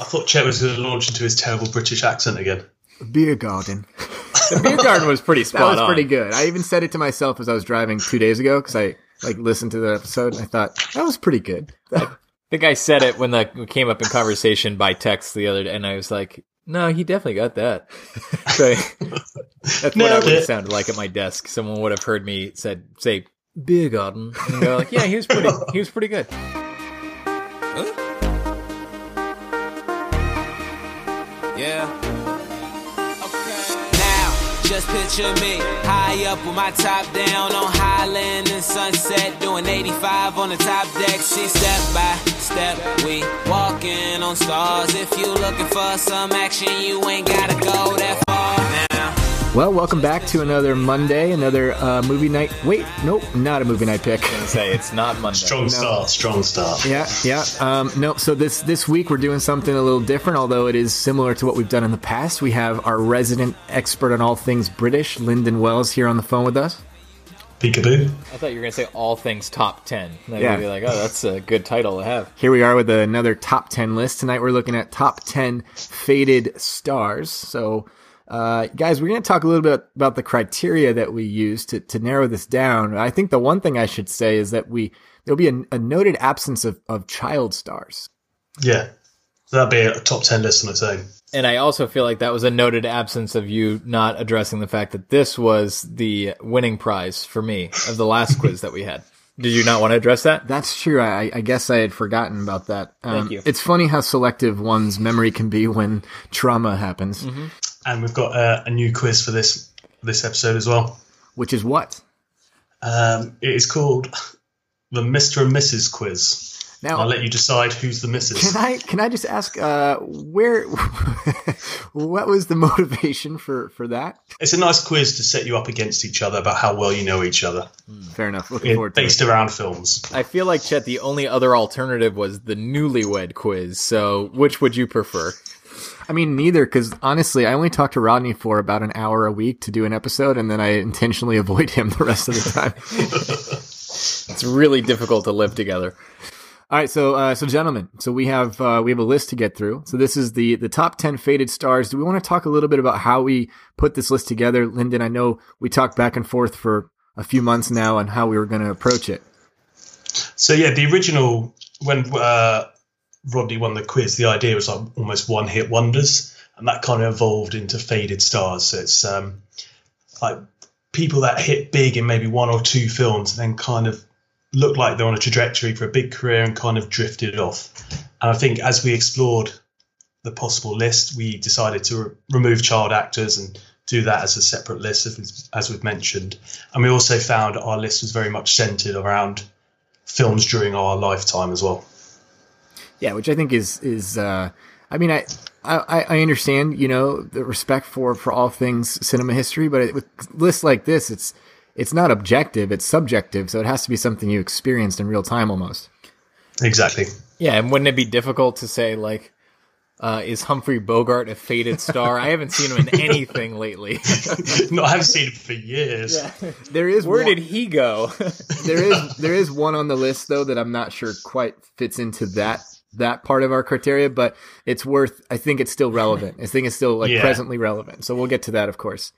I thought Chet was going to launch into his terrible British accent again. Beer garden. The beer garden was pretty spot on. That was pretty good. I even said it to myself as I was driving 2 days ago because I listened to the episode and I thought, that was pretty good. I think I said it when we came up in conversation by text the other day, and I was like, no, he definitely got that. So, that's what it sounded like at my desk. Someone would have heard me say, beer garden. And they're like, yeah, he was pretty good. Huh? Yeah. Okay. Now, just picture me high up with my top down on Highland and Sunset, doing 85 on the top deck. See, step by step, we walking on stars. If you looking for some action, you ain't gotta go that far now. Well, welcome back to another Monday, another movie night. Wait, nope, not a movie night pick. I was gonna say it's not Monday. Strong start. Yeah. So this week we're doing something a little different, although it is similar to what we've done in the past. We have our resident expert on all things British, Lyndon Wells, here on the phone with us. Peekaboo. I thought you were going to say all things top 10. Yeah. You'd be like, oh, that's a good title to have. Here we are with another top 10 list. Tonight we're looking at top 10 faded stars. So, guys, we're going to talk a little bit about the criteria that we use to narrow this down. I think the one thing I should say is that there'll be a noted absence of child stars. Yeah. That'd be a top 10 list on its own. And I also feel like that was a noted absence of you not addressing the fact that this was the winning prize for me of the last quiz that we had. Did you not want to address that? That's true. I guess I had forgotten about that. Thank you. It's funny how selective one's memory can be when trauma happens. Mm-hmm. And we've got a new quiz for this episode as well. Which is what? It is called the Mr. and Mrs. Quiz. Now, I'll let you decide who's the missus. Can I just ask where? What was the motivation for that? It's a nice quiz to set you up against each other about how well you know each other. Fair enough. Looking forward to it. Based around films. I feel like, Chet, the only other alternative was the newlywed quiz. So which would you prefer? I mean, neither, because honestly, I only talk to Rodney for about an hour a week to do an episode, and then I intentionally avoid him the rest of the time. It's really difficult to live together. All right, so gentlemen, so we have a list to get through. So this is the top 10 faded stars. Do we want to talk a little bit about how we put this list together? Lyndon, I know we talked back and forth for a few months now on how we were going to approach it. So yeah, the original, when Rodney won the quiz, the idea was like almost one-hit wonders, and that kind of evolved into faded stars. So it's like people that hit big in maybe one or two films and then kind of looked like they're on a trajectory for a big career and kind of drifted off. And I think as we explored the possible list, we decided to remove child actors and do that as a separate list, as we've mentioned. And we also found our list was very much centered around films during our lifetime as well. Yeah, which I think is I mean, I understand, you know, the respect for all things cinema history, but with lists like this, it's not objective, it's subjective, so it has to be something you experienced in real time almost. Exactly. Yeah, and wouldn't it be difficult to say, like, is Humphrey Bogart a faded star? I haven't seen him in anything lately. No, I haven't seen him for years. Yeah. Where did he go? There is one on the list, though, that I'm not sure quite fits into that part of our criteria, but it's worth, I think it's still relevant. I think it's still presently relevant, so we'll get to that, of course.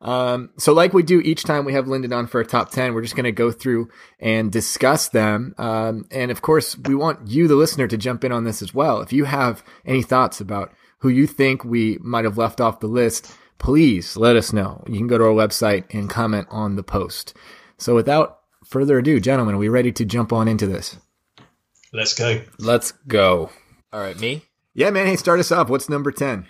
So like we do each time we have Lyndon on for a top 10, we're just going to go through and discuss them. And of course we want you, the listener, to jump in on this as well. If you have any thoughts about who you think we might've left off the list, please let us know. You can go to our website and comment on the post. So without further ado, gentlemen, are we ready to jump on into this? Let's go. All right. Me? Yeah, man. Hey, start us off. What's number 10?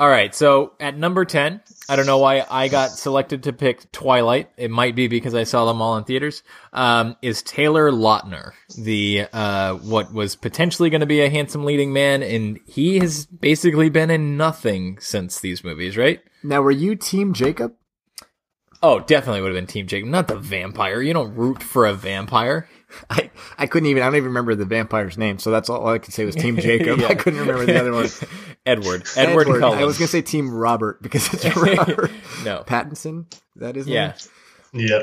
All right, so at number 10, I don't know why I got selected to pick Twilight. It might be because I saw them all in theaters. Is Taylor Lautner, the what was potentially going to be a handsome leading man, and he has basically been in nothing since these movies, right? Now, were you Team Jacob? Oh, definitely would have been Team Jacob. Not the vampire. You don't root for a vampire. I don't even remember the vampire's name, so that's all I could say was Team Jacob. Yeah. I couldn't remember the other one. Edward Cullen. I was going to say Team Robert because it's Robert. No. Pattinson? That is his name?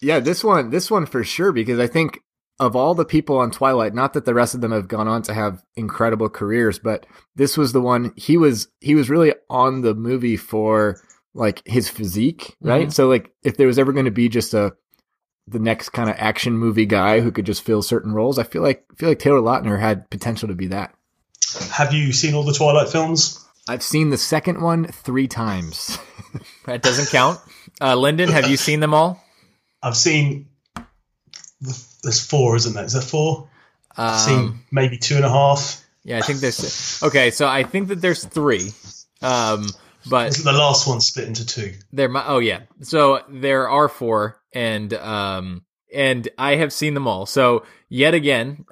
Yeah. This one for sure, because I think of all the people on Twilight, not that the rest of them have gone on to have incredible careers, but this was the one he was really on the movie for like his physique, right? Mm-hmm. So like if there was ever going to be just the next kind of action movie guy who could just fill certain roles, I feel like Taylor Lautner had potential to be that. Have you seen all the Twilight films? I've seen the second one 3 times. That doesn't count. Lyndon, have you seen them all? I've seen. There's 4, isn't there? Is there 4? I've seen maybe 2.5. Yeah, I think there's. Okay, so I think that there's 3. But the last one split into 2. So there are 4, and I have seen them all. So yet again,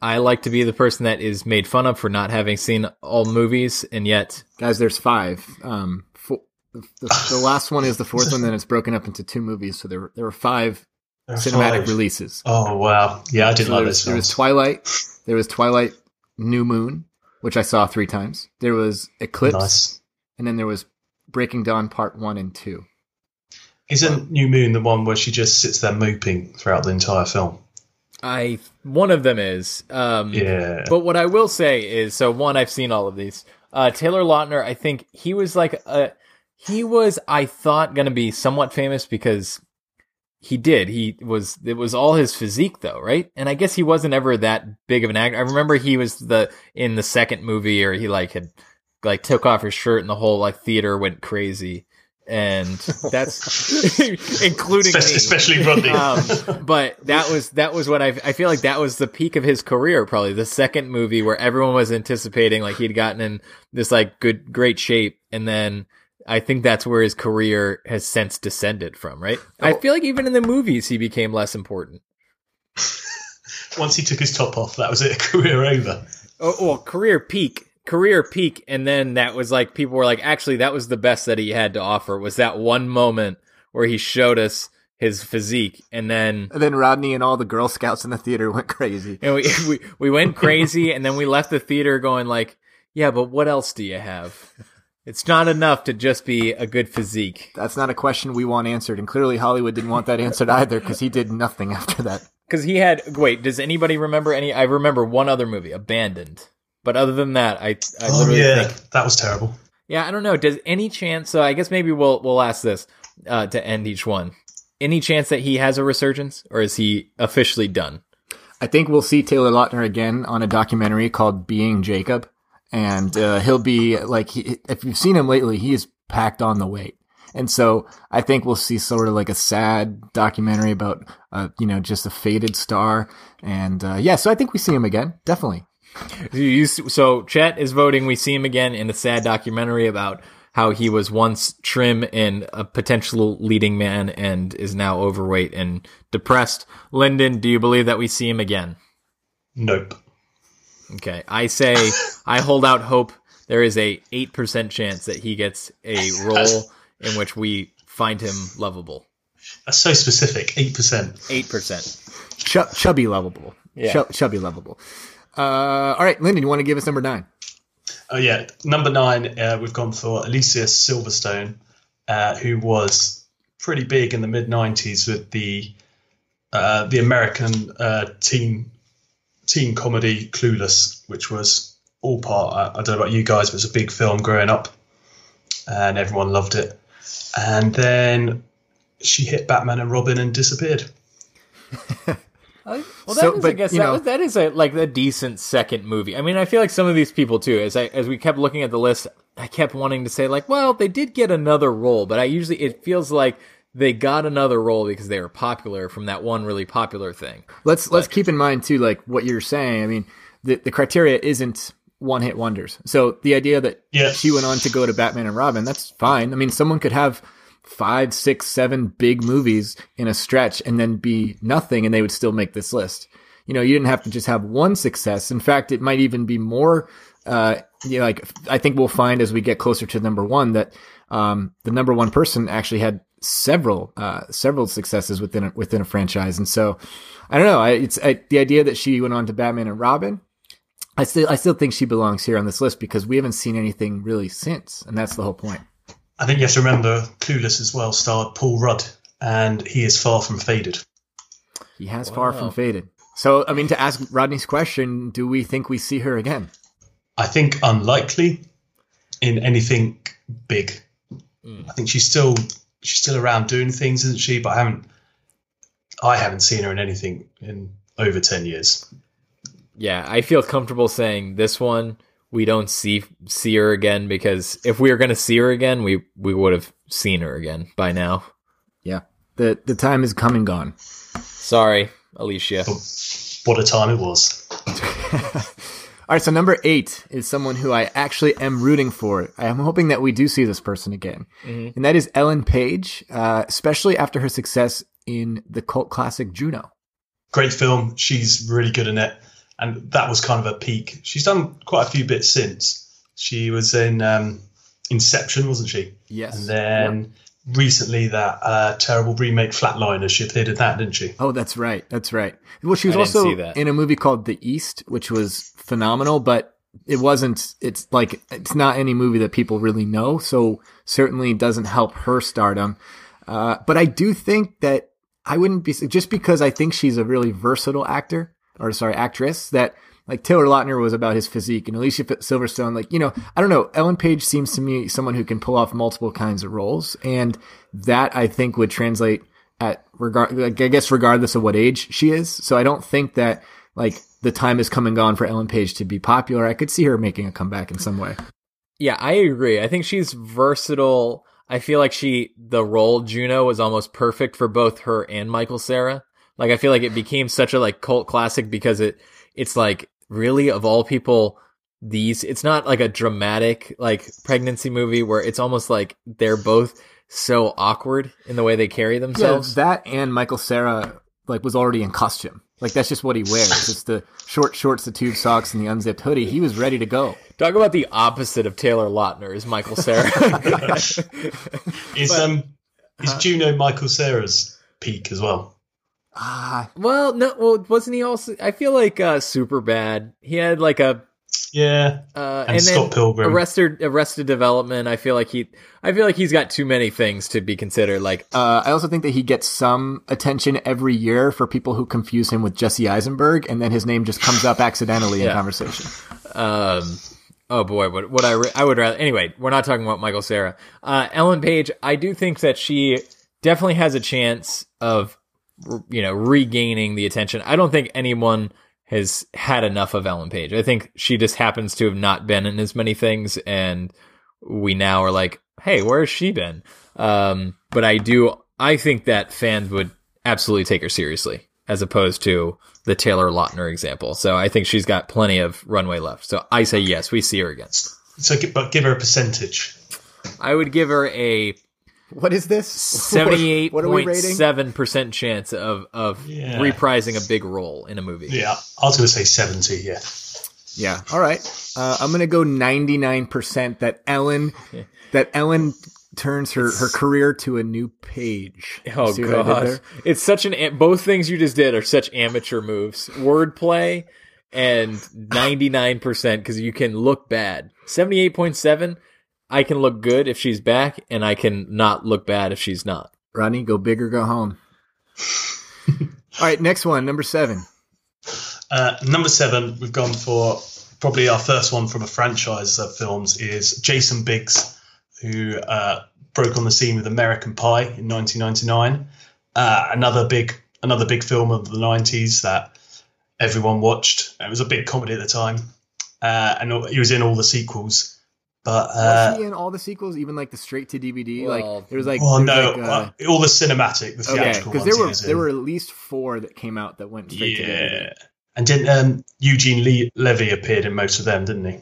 I like to be the person that is made fun of for not having seen all movies, and yet, guys, there's 5. The last one is the 4th one, then it's broken up into 2 movies. So there were 5. Cinematic 5. Releases. Oh wow! Yeah, I did love this. There was Twilight. There was Twilight New Moon, which I saw 3 times. There was Eclipse, nice. And then there was Breaking Dawn Part 1 and 2. Isn't New Moon the one where she just sits there moping throughout the entire film? One of them is. Yeah. But what I will say is, so one, I've seen all of these. Taylor Lautner, I think he was going to be somewhat famous because. He did. It was all his physique though, right? And I guess he wasn't ever that big of an actor. I remember he was in the second movie or he had took off his shirt and the whole theater went crazy. And that's including especially Rodney. But that was what I feel like that was the peak of his career, probably the second movie where everyone was anticipating he'd gotten in this great shape, and then I think that's where his career has since descended from, right? Oh. I feel like even in the movies, he became less important. Once he took his top off, that was it. Career over. Oh, well, career peak. And then that was people were actually, that was the best that he had to offer was that one moment where he showed us his physique. And then Rodney and all the Girl Scouts in the theater went crazy. And we went crazy. And then we left the theater going yeah, but what else do you have? It's not enough to just be a good physique. That's not a question we want answered, and clearly Hollywood didn't want that answered either because he did nothing after that. Because he had... Wait, does anybody remember any... I remember one other movie, Abandoned. But other than that, I literally think... That was terrible. Yeah, I don't know. Does any chance... So I guess maybe we'll ask this to end each one. Any chance that he has a resurgence, or is he officially done? I think we'll see Taylor Lautner again on a documentary called Being Jacob. And he'll be if you've seen him lately, he is packed on the weight. And so I think we'll see sort of a sad documentary about, just a faded star. And so I think we see him again. Definitely. So Chet is voting. We see him again in a sad documentary about how he was once trim and a potential leading man and is now overweight and depressed. Lyndon, do you believe that we see him again? Nope. Okay, I say I hold out hope. There is a 8% chance that he gets a role in which we find him lovable. That's so specific. 8%. 8%. Chubby lovable. Yeah. Chubby lovable. All right, Lyndon, you want to give us number 9? Oh yeah, number 9. We've gone for Alicia Silverstone, who was pretty big in the mid '90s with the American teen comedy Clueless, which was all part, I don't know about you guys, but it was a big film growing up and everyone loved it. And then she hit Batman and Robin and disappeared. That is a decent second movie. I mean, I feel like some of these people too, as we kept looking at the list, I kept wanting to say they did get another role, but it feels like they got another role because they were popular from that one really popular thing. Let's keep in mind too, what you're saying. I mean, the criteria isn't one-hit wonders. So the idea that she went on to go to Batman and Robin, that's fine. I mean, someone could have 5, 6, 7 big movies in a stretch and then be nothing, and they would still make this list. You didn't have to just have one success. In fact, it might even be more. I think we'll find as we get closer to number 1 that the number 1 person actually had several successes within a franchise. And so I don't know, the idea that she went on to Batman and Robin, I still think she belongs here on this list because we haven't seen anything really since, and that's the whole point. I think you have to remember Clueless as well starred Paul Rudd, and he is far from faded. So, I mean, to ask Rodney's question, do we think we see her again? I think unlikely in anything big. I think she's still around doing things, isn't she? But I haven't seen her in anything in over 10 years. Yeah, I feel comfortable saying this one, we don't see her again, because if we were going to see her again, we would have seen her again by now. Yeah, the time is come and gone. Sorry, Alicia. What a time it was. All right, so number 8 is someone who I actually am rooting for. I am hoping that we do see this person again. Mm-hmm. And that is Ellen Page, especially after her success in the cult classic Juno. Great film. She's really good in it. And that was kind of her peak. She's done quite a few bits since. She was in Inception, wasn't she? Yes. And then recently that terrible remake Flatliner, she appeared in that, didn't she? Oh, that's right. That's right. Well, she was also in a movie called The East, which was phenomenal, but it's not any movie that people really know, so certainly doesn't help her stardom. But I do think that I wouldn't be, just because I think she's a really versatile actress, that like Taylor Lautner was about his physique and Alicia Silverstone, I don't know. Ellen Page seems to me someone who can pull off multiple kinds of roles. And that I think would translate regardless of what age she is. So I don't think that the time has come and gone for Ellen Page to be popular. I could see her making a comeback in some way. Yeah, I agree. I think she's versatile. I feel like the role Juno was almost perfect for both her and Michael Cera. Like, I feel like it became such a cult classic because it's like, really, of all people, it's not like a dramatic pregnancy movie where it's almost like they're both so awkward in the way they carry themselves. Yeah, that and Michael Cera was already in costume. That's just what he wears. It's the short shorts, the tube socks, and the unzipped hoodie. He was ready to go. Talk about the opposite of Taylor Lautner is Michael Cera. Is Juno Michael Cera's peak as well? Wasn't he also? I feel like Superbad. He had and Scott Pilgrim, Arrested Development. I feel like he's got too many things to be considered. I also think that he gets some attention every year for people who confuse him with Jesse Eisenberg, and then his name just comes up accidentally in conversation. Oh boy, what I would rather. Anyway, we're not talking about Michael Cera. Ellen Page. I do think that she definitely has a chance of, regaining the attention. I don't think anyone has had enough of Ellen Page. I think she just happens to have not been in as many things, and we now are like, hey, where has she been? But I think that fans would absolutely take her seriously, as opposed to the Taylor Lautner example. So I think she's got plenty of runway left. So I say yes, we see her again. So, but give her a percentage. I would give her a... What is this? 78.7% chance of reprising a big role in a movie. Yeah, I was going to say 70, yeah. Yeah, all right. I'm going to go 99% that Ellen turns her career to a new page. Oh, God. It's such both things you just did are such amateur moves. Wordplay and 99% because you can look bad. 78.7%. I can look good if she's back, and I can not look bad if she's not. Rodney, go big or go home. All right, next one, number 7. Number 7, we've gone for probably our first one from a franchise of films is Jason Biggs, who broke on the scene with American Pie in 1999. Another big film of the 90s that everyone watched. It was a big comedy at the time, and he was in all the sequels. But was he in all the sequels, even the straight to DVD? All the cinematic, the theatrical ones. Because there were at least 4 that came out that went straight to DVD. And didn't Eugene Levy appeared in most of them, didn't he?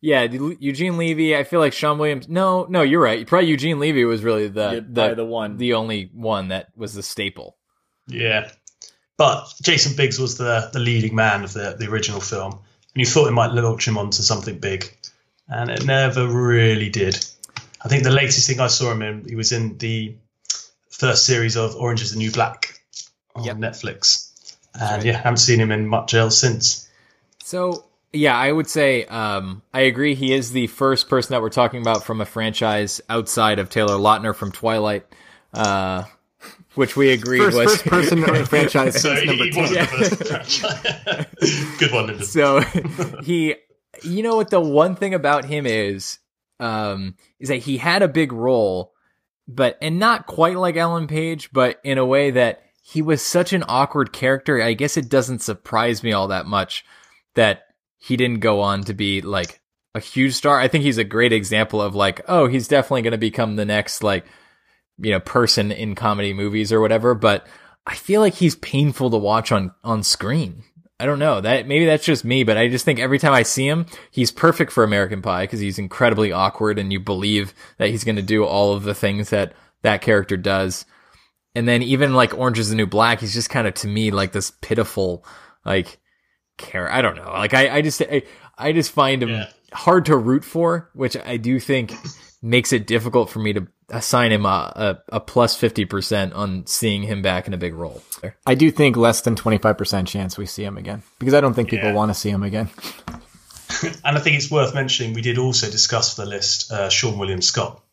Yeah, Eugene Levy. I feel like Sean Williams. No, you're right. Probably Eugene Levy was really the only one that was the staple. Yeah, but Jason Biggs was the leading man of the original film, and you thought it might launch him onto something big. And it never really did. I think the latest thing I saw him in, he was in the first series of Orange is the New Black on Netflix. And haven't seen him in much else since. So, yeah, I would say I agree. He is the first person that we're talking about from a franchise outside of Taylor Lautner from Twilight. Which we agreed was... First-person franchise. So number he was the first. Good one, Lyndon. So he... You know what the one thing about him is that he had a big role, but... And not quite like Ellen Page, but in a way that he was such an awkward character. I guess it doesn't surprise me all that much that he didn't go on to be, like, a huge star. I think he's a great example of, like, oh, he's definitely going to become the next, like... you know, person in comedy movies or whatever, but I feel like he's painful to watch on screen. I don't know that maybe that's just me, but I just think every time I see him, he's perfect for American Pie because he's incredibly awkward and you believe that he's going to do all of the things that that character does. And then even like Orange is the New Black, he's just kind of, to me, like this pitiful, like character. I don't know. Like I just find him hard to root for, which I do think makes it difficult for me to assign him a plus 50% on seeing him back in a big role. I do think less than 25% chance we see him again, because I don't think people want to see him again. And I think it's worth mentioning, we did also discuss for the list Sean William Scott.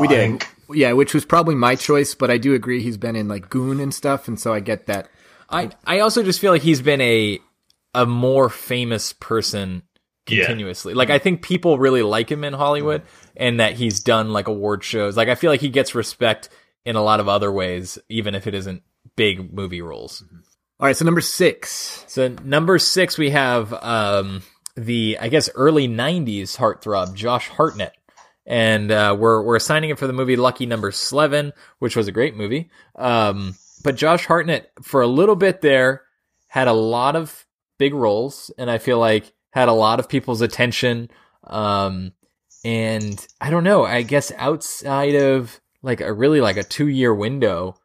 We did. Yeah, which was probably my choice, but I do agree he's been in like Goon and stuff, and so I get that. I also just feel like he's been a more famous person continuously. Like, I think people really like him in Hollywood and that he's done like award shows. Like, I feel like he gets respect in a lot of other ways, even if it isn't big movie roles. All right. So number six, we have, the, I guess, early 90s heartthrob, Josh Hartnett. And, we're assigning him for the movie Lucky Number Slevin, which was a great movie. But Josh Hartnett for a little bit there had a lot of big roles. And I feel like had a lot of people's attention. And I don't know, I guess outside of like a 2-year window,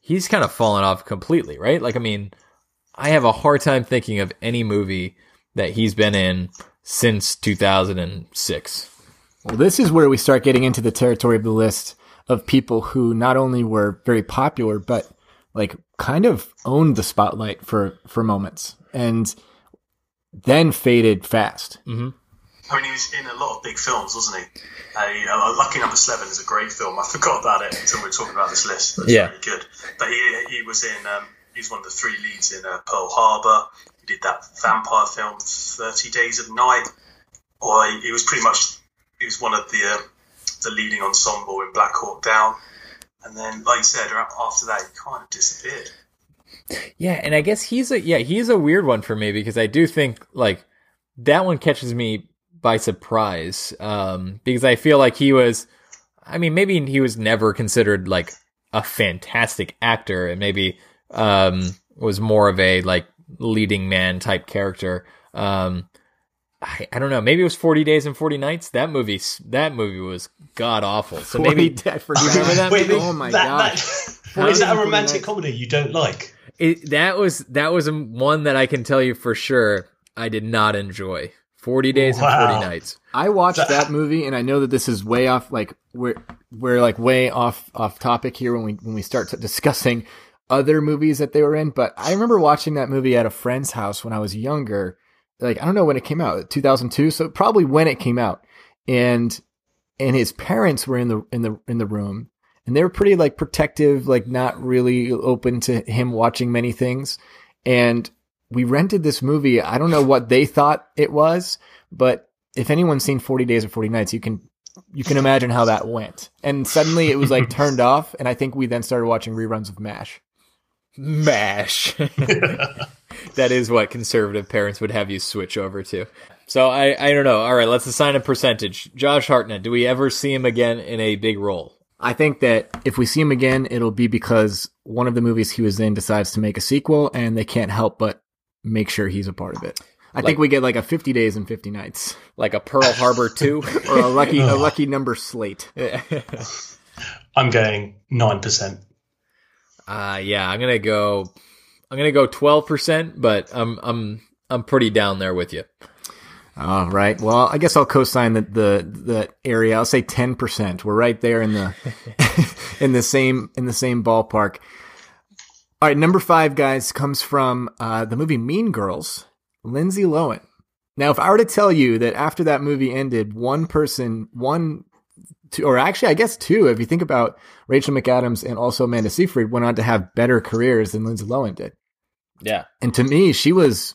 he's kind of fallen off completely, right? Like, I mean, I have a hard time thinking of any movie that he's been in since 2006. Well, this is where we start getting into the territory of the list of people who not only were very popular, but like kind of owned the spotlight for moments. And then faded fast. Mm-hmm. I mean, he was in a lot of big films, wasn't he? Lucky Number Slevin is a great film. I forgot about it until we were talking about this list. But it's really good. But he was in, he was one of the three leads in Pearl Harbor. He did that vampire film, 30 Days of Night. Or he was pretty much, he was one of the leading ensemble in Black Hawk Down. And then, like you said, after that, he kind of disappeared. Yeah, and I guess he's a weird one for me because I do think like that one catches me by surprise because I feel like maybe he was never considered like a fantastic actor and maybe was more of a like leading man type character. I don't know. Maybe it was 40 Days and 40 Nights. That movie was god awful. So maybe I forgot. Remember that movie? Oh my god! Is that a romantic comedy you don't like? That was one that I can tell you for sure I did not enjoy. 40 Days and 40 Nights. I watched that movie, and I know that this is way off. Like we're like way off topic here when we start discussing other movies that they were in. But I remember watching that movie at a friend's house when I was younger. Like, I don't know when it came out, 2002. So probably when it came out, and his parents were in the room. And they were pretty like protective, like not really open to him watching many things. And we rented this movie. I don't know what they thought it was, but if anyone's seen 40 Days or 40 Nights, you can imagine how that went. And suddenly it was like turned off. And I think we then started watching reruns of MASH. That is what conservative parents would have you switch over to. So I don't know. All right, let's assign a percentage. Josh Hartnett, do we ever see him again in a big role? I think that if we see him again, it'll be because one of the movies he was in decides to make a sequel and they can't help but make sure he's a part of it. I think we get like a 50 Days and 50 Nights. Like a Pearl Harbor 2 or a lucky number slate. I'm going 9%. I'm going to go 12%, but I'm pretty down there with you. All right. Well, I guess I'll co-sign the area. I'll say 10%. We're right there in the in the same ballpark. All right, number 5, guys, comes from the movie Mean Girls, Lindsay Lohan. Now, if I were to tell you that after that movie ended, one or actually, I guess two, if you think about Rachel McAdams and also Amanda Seyfried went on to have better careers than Lindsay Lohan did. Yeah. And to me, she was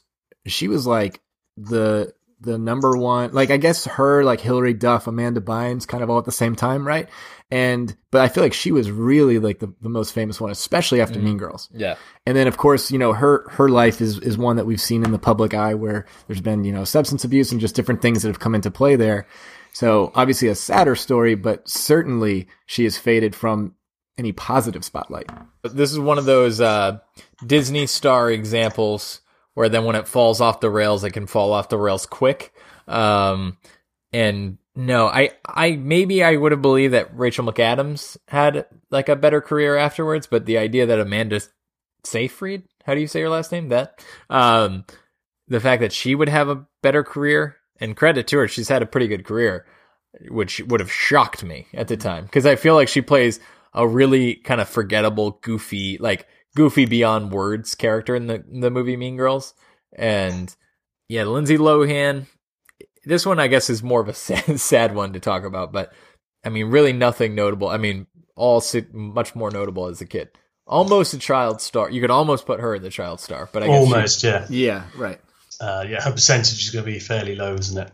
like the number one, like, I guess her, like Hilary Duff, Amanda Bynes, kind of all at the same time. Right. But I feel like she was really like the most famous one, especially after Mean Girls. Yeah. And then of course, you know, her life is one that we've seen in the public eye where there's been, you know, substance abuse and just different things that have come into play there. So obviously a sadder story, but certainly she is faded from any positive spotlight. This is one of those Disney star examples where then when it falls off the rails, it can fall off the rails quick. And no, I maybe I would have believed that Rachel McAdams had like a better career afterwards, but the idea that Amanda Seyfried, how do you say your last name? The fact that she would have a better career, and credit to her, she's had a pretty good career, which would have shocked me at the time because I feel like she plays a really kind of forgettable, goofy beyond words character in the movie Mean Girls. And yeah, Lindsay Lohan, this one I guess is more of a sad one to talk about, but I mean, really nothing notable. I mean, much more notable as a kid. Almost a child star. You could almost put her in the child star, but I guess almost, yeah. Yeah, right. Her percentage is going to be fairly low, isn't it?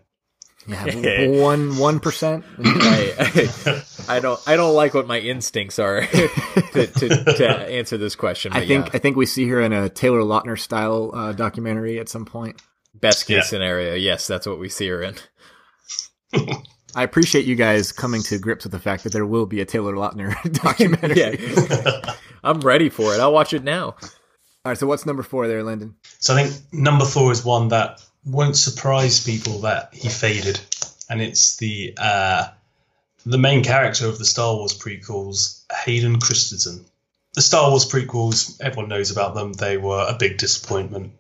Yeah, 1%. I don't like what my instincts are to answer this question. But I think we see her in a Taylor Lautner style documentary at some point. Best case scenario, yes, that's what we see her in. I appreciate you guys coming to grips with the fact that there will be a Taylor Lautner documentary. Yeah. I'm ready for it. I'll watch it now. All right, so what's number 4 there, Lyndon? So I think number 4 is one that won't surprise people that he faded, and it's the main character of the Star Wars prequels, Hayden Christensen. The Star Wars prequels, everyone knows about them. They were a big disappointment,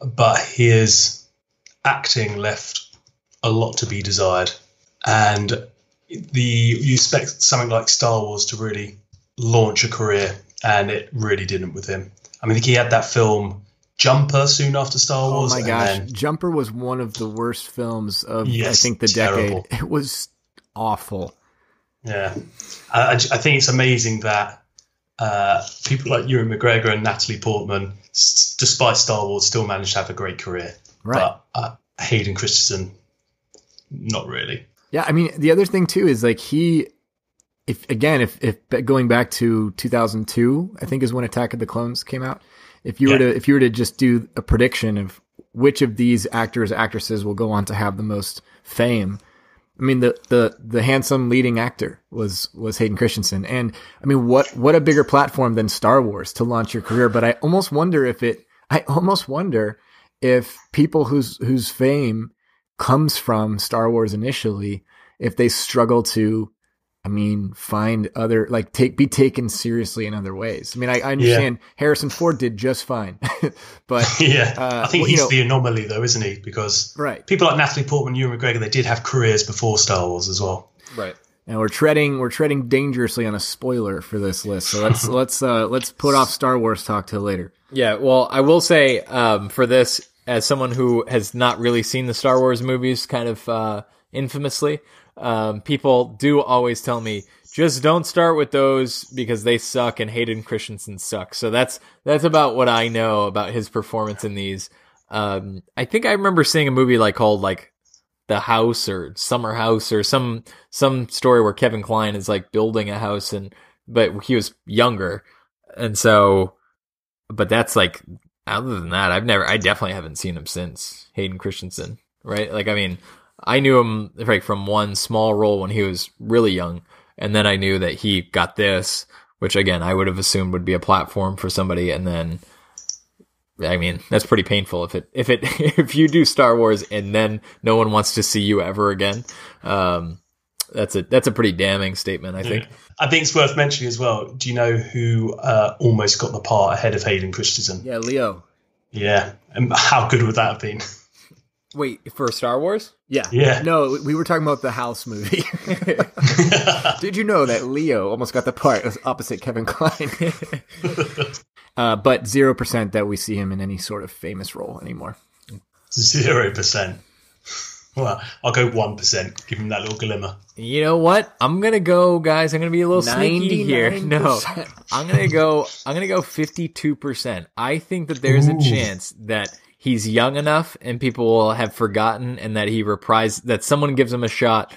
but his acting left a lot to be desired. And you expect something like Star Wars to really launch a career, and it really didn't with him. I mean, he had that film Jumper soon after Star Wars. Oh my gosh. Jumper was one of the worst films of, I think, the terrible decade. It was awful. Yeah. I think it's amazing that people like Ewan McGregor and Natalie Portman, despite Star Wars, still managed to have a great career. Right. But Hayden Christensen, not really. Yeah. I mean, the other thing, too, is like if going back to 2002, I think is when Attack of the Clones came out. If you were to just do a prediction of which of these actors, actresses will go on to have the most fame, I mean, the handsome leading actor was Hayden Christensen. And I mean, what a bigger platform than Star Wars to launch your career. But I almost wonder if people whose fame comes from Star Wars initially, if they struggle to, I mean, find other, like, be taken seriously in other ways. I mean, I understand Harrison Ford did just fine, but I think he's the anomaly, though, isn't he? Because people like Natalie Portman, Ewan McGregor, they did have careers before Star Wars as well. Right. And we're treading dangerously on a spoiler for this list. So let's put off Star Wars talk till later. Yeah. Well, I will say for this, as someone who has not really seen the Star Wars movies, kind of infamously. People do always tell me, just don't start with those because they suck and Hayden Christensen sucks. So that's about what I know about his performance in these. I think I remember seeing a movie called The House or Summer House or some story where Kevin Kline is like building a house but he was younger. And so, but that's like, other than that, I definitely haven't seen him since Hayden Christensen, right? Like, I mean, I knew him from one small role when he was really young, and then I knew that he got this, which again I would have assumed would be a platform for somebody. And then, I mean, that's pretty painful if you do Star Wars and then no one wants to see you ever again. That's a pretty damning statement, I think. I think it's worth mentioning as well. Do you know who almost got the part ahead of Hayden Christensen? Yeah, Leo. Yeah, and how good would that have been? Wait, for Star Wars? Yeah. No, we were talking about the House movie. Did you know that Leo almost got the part opposite Kevin Kline? But 0% that we see him in any sort of famous role anymore. 0%. Well, I'll go 1%. Give him that little glimmer. You know what? I'm gonna go, guys. I'm gonna be a little sneaky here. No, I'm gonna go 52%. I think that there's a chance that he's young enough and people will have forgotten, and that he reprised that someone gives him a shot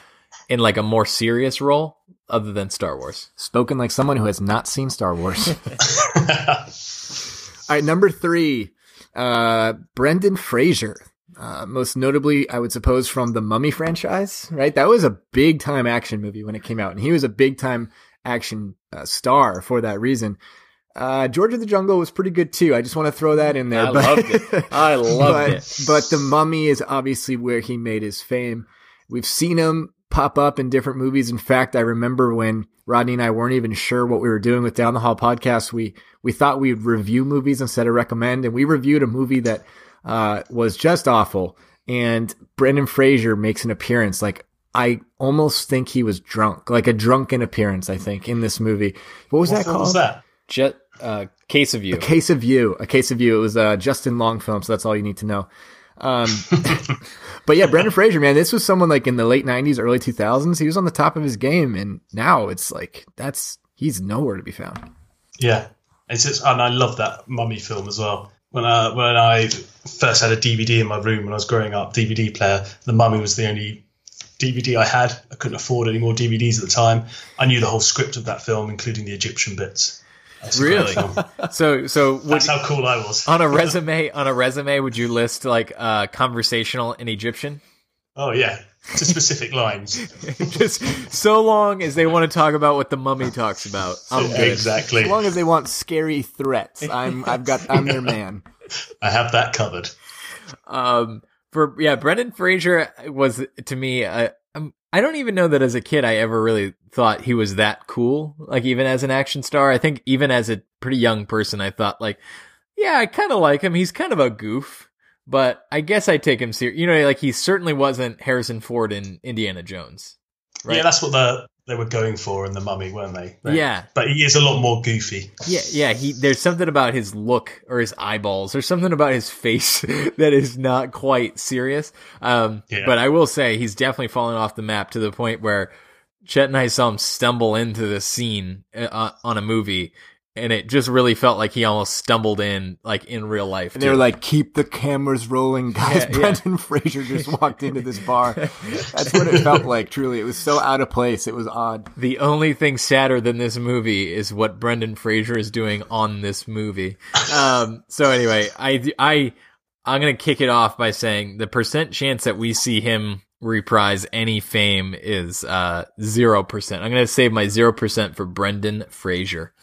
in like a more serious role other than Star Wars. Spoken like someone who has not seen Star Wars. All right, number 3, Brendan Fraser. Most notably, I would suppose, from the Mummy franchise, right? That was a big time action movie when it came out, and he was a big time action star for that reason. George of the Jungle was pretty good too. I just want to throw that in there. I loved it. But the Mummy is obviously where he made his fame. We've seen him pop up in different movies. In fact, I remember when Rodney and I weren't even sure what we were doing with Down the Hall podcast, we thought we'd review movies instead of recommend, and we reviewed a movie that was just awful, and Brendan Fraser makes an appearance. Like, I almost think he was drunk, like a drunken appearance, I think, in this movie. What was that called? Was that? Case of You. A Case of You. It was a Justin Long film, so that's all you need to know. But yeah, Brendan Fraser, man, this was someone like in the late 90s, early 2000s. He was on the top of his game, and now it's like he's nowhere to be found. Yeah, and I love that Mummy film as well. When I first had a DVD in my room when I was growing up, DVD player, The Mummy was the only DVD I had. I couldn't afford any more DVDs at the time. I knew the whole script of that film, including the Egyptian bits. Really? So that's how cool I was. On a resume, would you list like conversational in Egyptian? Oh yeah, to specific lines. Just so long as they want to talk about what the Mummy talks about, I'm good. Exactly. As long as they want scary threats, I'm their man. I have that covered. Brendan Fraser was to me. I don't even know that as a kid I ever really thought he was that cool. Like even as an action star, I think even as a pretty young person, I thought like, yeah, I kind of like him. He's kind of a goof. But I guess I take him serious. You know, like he certainly wasn't Harrison Ford in Indiana Jones, right? Yeah, that's what they were going for in The Mummy, weren't they? Yeah. But he is a lot more goofy. Yeah. There's something about his look or his eyeballs or something about his face that is not quite serious. But I will say he's definitely fallen off the map to the point where Chet and I saw him stumble into the scene on a movie. And it just really felt like he almost stumbled in, like in real life. And they were like, "Keep the cameras rolling, guys." Yeah, Brendan Fraser just walked into this bar. That's what it felt like. Truly, it was so out of place. It was odd. The only thing sadder than this movie is what Brendan Fraser is doing on this movie. So anyway, I'm gonna kick it off by saying the percent chance that we see him reprise any fame is 0%. I'm gonna save my 0% for Brendan Fraser.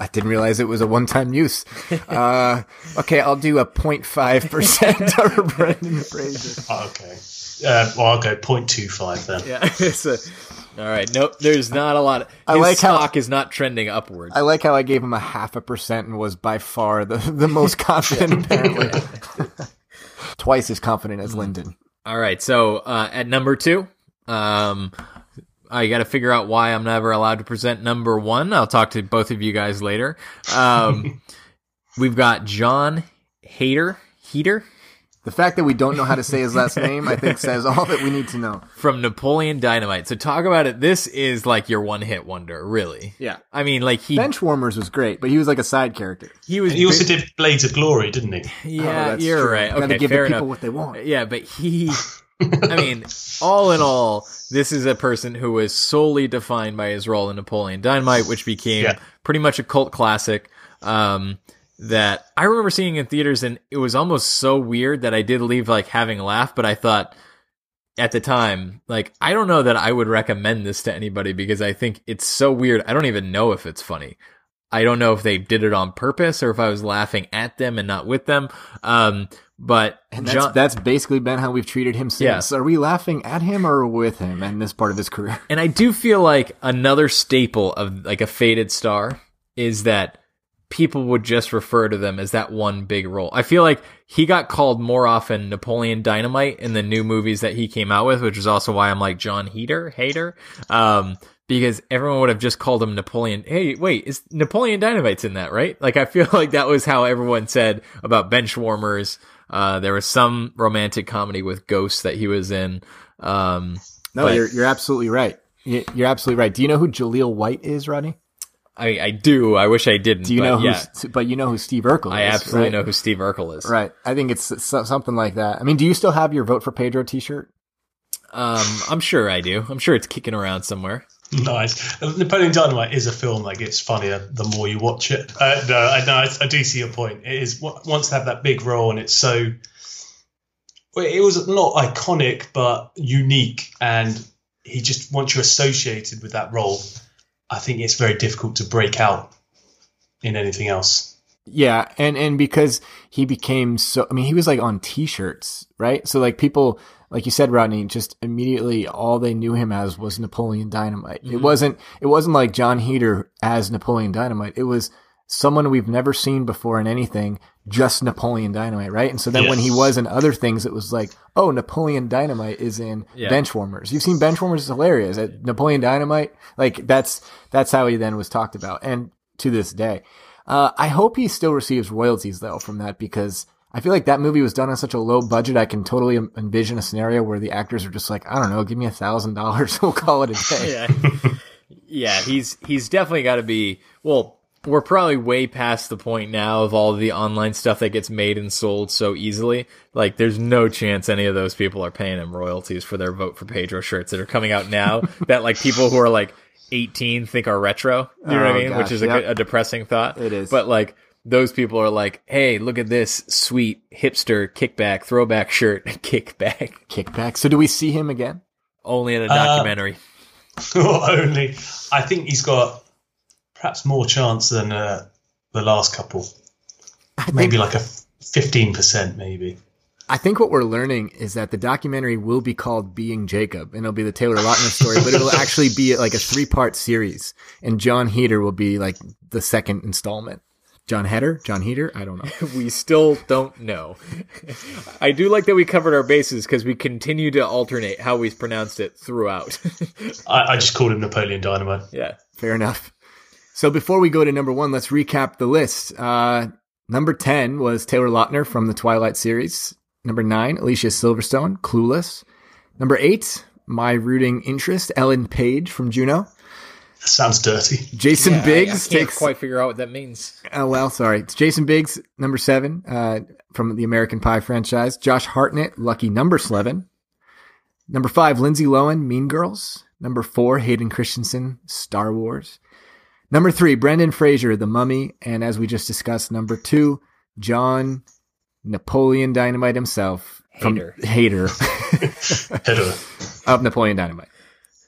I didn't realize it was a one-time use. Okay, I'll do a 0.5% for Brendan Fraser. Okay. I'll go 0.25 then. Yeah. All right. Nope. There's not a lot. His stock is not trending upward. I like how I gave him a 0.5% and was by far the most confident, apparently. Twice as confident as Lyndon. All right. So at number 2, I got to figure out why I'm never allowed to present number 1. I'll talk to both of you guys later. We've got John Heder. The fact that we don't know how to say his last name, I think, says all that we need to know. From Napoleon Dynamite. So talk about it. This is like your one-hit wonder, really. Yeah. I mean, like Benchwarmers was great, but he was like a side character. He also did Blades of Glory, didn't he? Yeah, you're right. Okay, gotta give the people what they want. Yeah, but I mean, all in all, this is a person who was solely defined by his role in Napoleon Dynamite, which became pretty much a cult classic that I remember seeing in theaters, and it was almost so weird that I did leave like having a laugh, but I thought at the time, like, I don't know that I would recommend this to anybody because I think it's so weird. I don't even know if it's funny. I don't know if they did it on purpose or if I was laughing at them and not with them. That's basically been how we've treated him since. Yeah. Are we laughing at him or with him in this part of his career? And I do feel like another staple of like a faded star is that people would just refer to them as that one big role. I feel like he got called more often Napoleon Dynamite in the new movies that he came out with, which is also why I'm like John Heder. Because everyone would have just called him Napoleon. Hey, wait, is Napoleon Dynamite's in that, right? Like, I feel like that was how everyone said about Benchwarmers There was some romantic comedy with ghosts that he was in. You're absolutely right. You're absolutely right. Do you know who Jaleel White is, Rodney? I do. I wish I didn't. Do you know but you know who Steve Urkel is? I absolutely know who Steve Urkel is. Right. I think it's something like that. I mean, do you still have your Vote for Pedro t-shirt? I'm sure I do. I'm sure it's kicking around somewhere. Nice. Napoleon Dynamite is a film that gets funnier the more you watch it. I do see your point. It is once they have that big role and it's so. It was not iconic, but unique, and he just once you're associated with that role, I think it's very difficult to break out in anything else. Yeah, and because he became so, I mean, he was like on T-shirts, right? So like people, like you said, Rodney, just immediately all they knew him as was Napoleon Dynamite. Mm-hmm. It wasn't like John Heder as Napoleon Dynamite. It was someone we've never seen before in anything, just Napoleon Dynamite, right? And so then when he was in other things, it was like, oh, Napoleon Dynamite is in Benchwarmers. You've seen Benchwarmers, it's hilarious. Napoleon Dynamite, like that's how he then was talked about, and to this day. I hope he still receives royalties, though, from that, because I feel like that movie was done on such a low budget. I can totally envision a scenario where the actors are just like, I don't know, give me $1,000. We'll call it a day. Yeah, he's definitely got to be – well, we're probably way past the point now of all the online stuff that gets made and sold so easily. Like, there's no chance any of those people are paying him royalties for their Vote for Pedro shirts that are coming out now that, like, people who are, like, 18 think are retro, what I mean, gosh, which is a depressing thought. It is, but like those people are like, hey, look at this sweet hipster kickback throwback shirt. Kickback. So do we see him again? Only in a documentary. Only. I think he's got perhaps more chance than the last couple. Maybe like a 15%, maybe. I think what we're learning is that the documentary will be called Being Jacob, and it'll be the Taylor Lautner story, but it'll actually be like a 3-part series, and John Heder will be like the second installment. John Heder? I don't know. We still don't know. I do like that we covered our bases because we continue to alternate how we pronounced it throughout. I just called him Napoleon Dynamite. Yeah. Fair enough. So before we go to number 1, let's recap the list. Number 10 was Taylor Lautner from the Twilight series. Number 9, Alicia Silverstone, Clueless. Number 8, my rooting interest, Ellen Page from Juno. That sounds dirty. Jason Biggs. I can't quite figure out what that means. Oh, well, sorry. It's Jason Biggs, number 7, from the American Pie franchise. Josh Hartnett, Lucky Number Slevin. Number 5, Lindsay Lohan, Mean Girls. Number 4, Hayden Christensen, Star Wars. Number 3, Brendan Fraser, The Mummy. And as we just discussed, number 2, John Napoleon Dynamite himself. Hater. Of Napoleon Dynamite.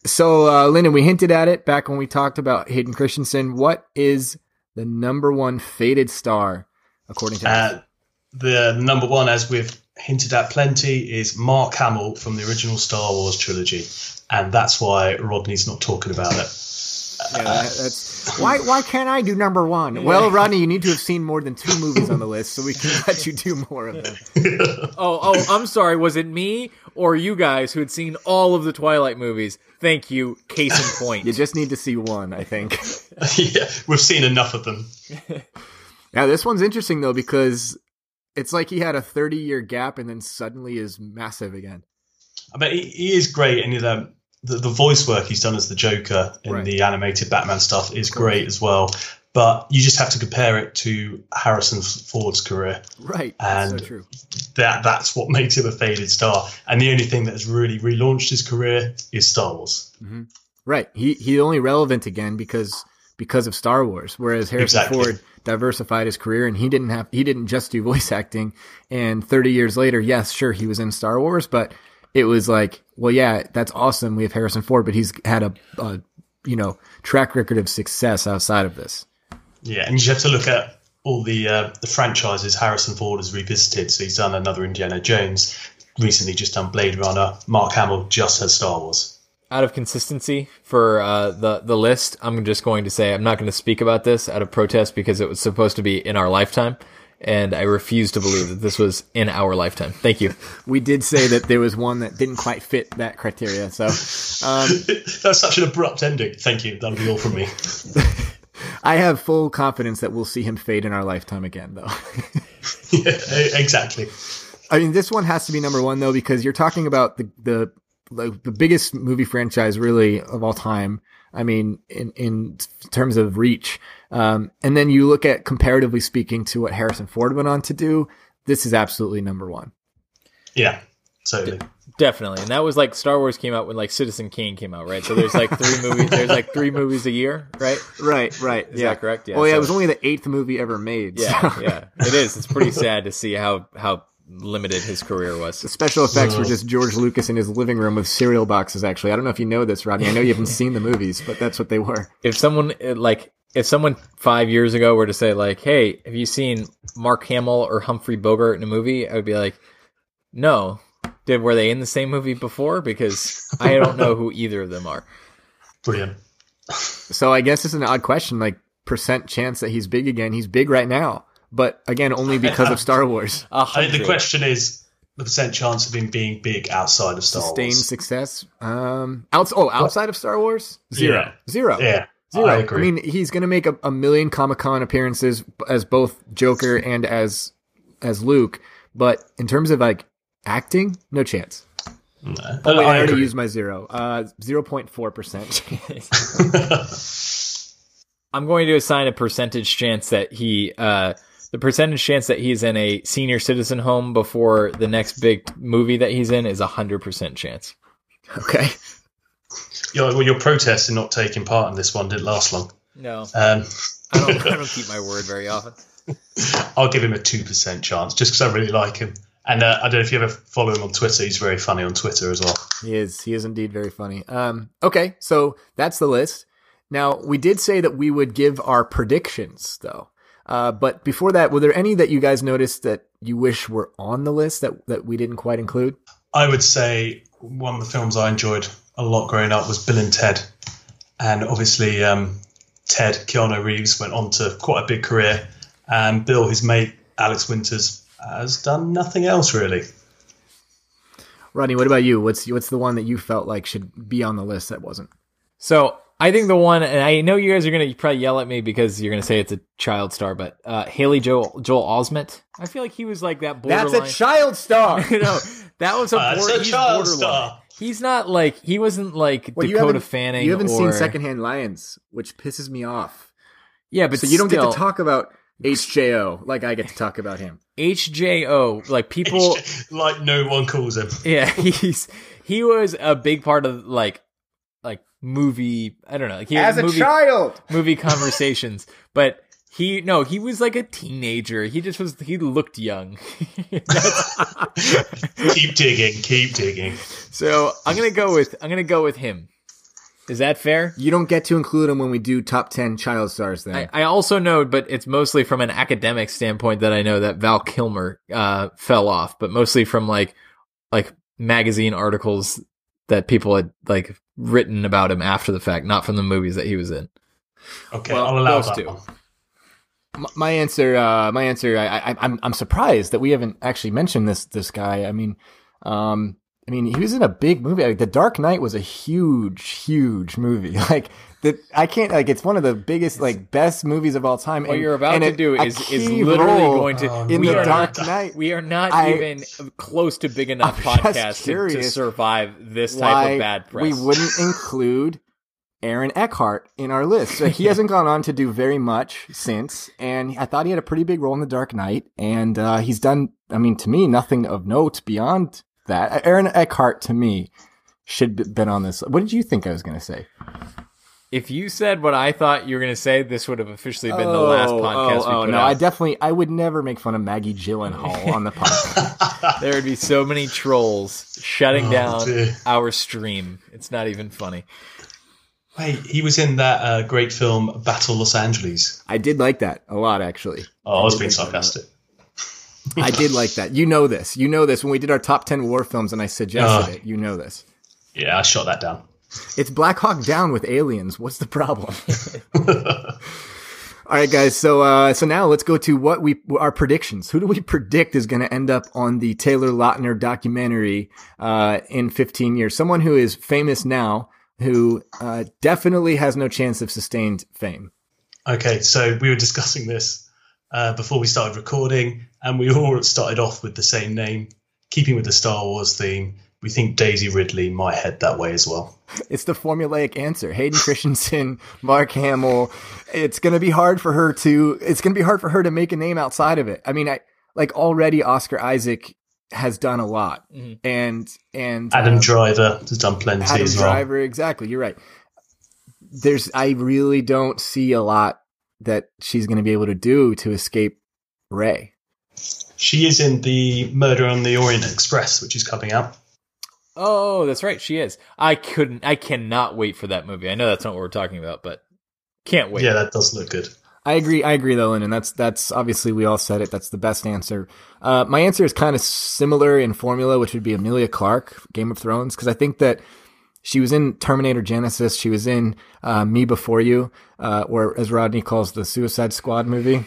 So, Lyndon, we hinted at it back when we talked about Hayden Christensen. What is the number 1 fated star, according to the number 1, as we've hinted at plenty, is Mark Hamill from the original Star Wars trilogy. And that's why Rodney's not talking about it. Yeah, that's, why can't I do number 1? Well, Rodney, you need to have seen more than 2 movies on the list, so we can let you do more of them. Oh, I'm sorry. Was it me or you guys who had seen all of the Twilight movies? Thank you. Case in point. You just need to see one, I think. Yeah, we've seen enough of them. Now, this one's interesting, though, because it's like he had a 30-year gap and then suddenly is massive again. I mean, he is great, and the voice work he's done as the Joker in the animated Batman stuff is great as well. But you just have to compare it to Harrison Ford's career. Right. And so true. That's what makes him a faded star. And the only thing that has really relaunched his career is Star Wars. Mm-hmm. Right. He's only relevant again because of Star Wars, whereas Harrison Ford diversified his career and he didn't just do voice acting. And 30 years later, yes, sure, he was in Star Wars, but it was like, well, yeah, that's awesome. We have Harrison Ford, but he's had a track record of success outside of this. Yeah, and you have to look at all the franchises Harrison Ford has revisited. So he's done another Indiana Jones, recently just done Blade Runner. Mark Hamill just has Star Wars. Out of consistency for the list, I'm just going to say I'm not going to speak about this out of protest because it was supposed to be in our lifetime. And I refuse to believe that this was in our lifetime. Thank you. We did say that there was one that didn't quite fit that criteria. So that's such an abrupt ending. Thank you. That'll be all from me. I have full confidence that we'll see him fade in our lifetime again, though. Yeah, exactly. I mean, this one has to be number one, though, because you're talking about the biggest movie franchise, really, of all time. I mean, in terms of reach. And then you look at, comparatively speaking, to what Harrison Ford went on to do. This is absolutely number one. Yeah, totally. Definitely. And that was like Star Wars came out when like Citizen Kane came out, right? So there's like three movies. There's like three movies a year, right? Right. Is that correct? Yeah. Oh, yeah. So it was only the eighth movie ever made. Yeah, so. Yeah. It is. It's pretty sad to see how limited his career was. The special effects were just George Lucas in his living room with cereal boxes, actually. I don't know if you know this, Rodney. I know you haven't seen the movies, but that's what they were. If someone 5 years ago were to say, like, hey, have you seen Mark Hamill or Humphrey Bogart in a movie? I would be like, no. Were they in the same movie before? Because I don't know who either of them are. Brilliant. So I guess it's an odd question, like percent chance that he's big again. He's big right now, but again, only because of Star Wars. I think the question is the percent chance of him being big outside of Star Wars. Sustained success. Outside of Star Wars? Zero. Yeah. Zero. I agree. I mean, he's going to make a million Comic-Con appearances as both Joker and as Luke. But in terms of like, acting? No chance. No. Oh, wait, I already used my zero. 0.4%. I'm going to assign a percentage chance that the percentage chance that he's in a senior citizen home before the next big movie that he's in is 100% chance. Okay. Your protest in not taking part in this one didn't last long. No. I don't keep my word very often. I'll give him a 2% chance just because I really like him. And I don't know if you ever follow him on Twitter. He's very funny on Twitter as well. He is. He is indeed very funny. Okay, so that's the list. Now, we did say that we would give our predictions, though. But before that, were there any that you guys noticed that you wish were on the list that we didn't quite include? I would say one of the films I enjoyed a lot growing up was Bill and Ted. And obviously, Ted, Keanu Reeves, went on to quite a big career. And Bill, his mate, Alex Winters, has done nothing else really. Rodney, what about you? What's the one that you felt like should be on the list that wasn't? So I think the one, and I know you guys are going to probably yell at me because you're going to say it's a child star, but Haley Joel Osment. I feel like he was like that borderline. That's a child star. No, that was a child star. He's not like, he wasn't like Dakota Fanning. You haven't seen Secondhand Lions, which pisses me off. Yeah, but so you don't get to talk about HJO, like I get to talk about him. HJO, like people... like no one calls him. Yeah, he was a big part of like movie... I don't know. Like As a child! Movie conversations. But he was like a teenager. He looked young. Keep digging. So I'm going to go with him. Is that fair? You don't get to include him when we do top 10 child stars then. I also know, but it's mostly from an academic standpoint that I know that Val Kilmer fell off, but mostly from like magazine articles that people had like written about him after the fact, not from the movies that he was in. Okay, well, I'll allow that one. My answer. I'm surprised that we haven't actually mentioned this guy. I mean, he was in a big movie. Like, The Dark Knight was a huge, huge movie. Like, it's one of the biggest, like, best movies of all time. What you're about to do is literally going to in The Dark Knight. We are not even close to big enough podcast to survive this type of bad press. We wouldn't include Aaron Eckhart in our list. So he hasn't gone on to do very much since, and I thought he had a pretty big role in The Dark Knight, and he's done, I mean, to me, nothing of note beyond that. Aaron Eckhart to me should have been on this. What did you think I was going to say? If you said what I thought you were going to say, this would have officially been the last podcast. I definitely, I would never make fun of Maggie Gyllenhaal on the podcast. There would be so many trolls shutting down our stream. It's not even funny. Wait, he was in that great film Battle Los Angeles. I did like that a lot, actually. Oh, I was being sarcastic. I did like that. You know this. You know this. When we did our top 10 war films and I suggested it, you know this. Yeah, I shot that down. It's Black Hawk Down with aliens. What's the problem? All right, guys. So now let's go to our predictions. Who do we predict is going to end up on the Taylor Lautner documentary in 15 years? Someone who is famous now, who definitely has no chance of sustained fame. Okay, so we were discussing this before we started recording. And we all started off with the same name. Keeping with the Star Wars theme, we think Daisy Ridley might head that way as well. It's the formulaic answer. Hayden Christensen, Mark Hamill. It's going to be hard for her to make a name outside of it. I mean, already Oscar Isaac has done a lot. Mm-hmm. And Adam Driver has done plenty as well. Adam Driver, exactly. You're right. I really don't see a lot that she's going to be able to do to escape Rey. She is in the Murder on the Orient Express, which is coming out. Oh, that's right. She is. I cannot wait for that movie. I know that's not what we're talking about, but can't wait. Yeah, that does look good. I agree though, Lyndon. That's obviously, we all said it. That's the best answer. My answer is kind of similar in formula, which would be Emilia Clarke, Game of Thrones. Cause I think that she was in Terminator Genesis. She was in Me Before You, or as Rodney calls the Suicide Squad movie.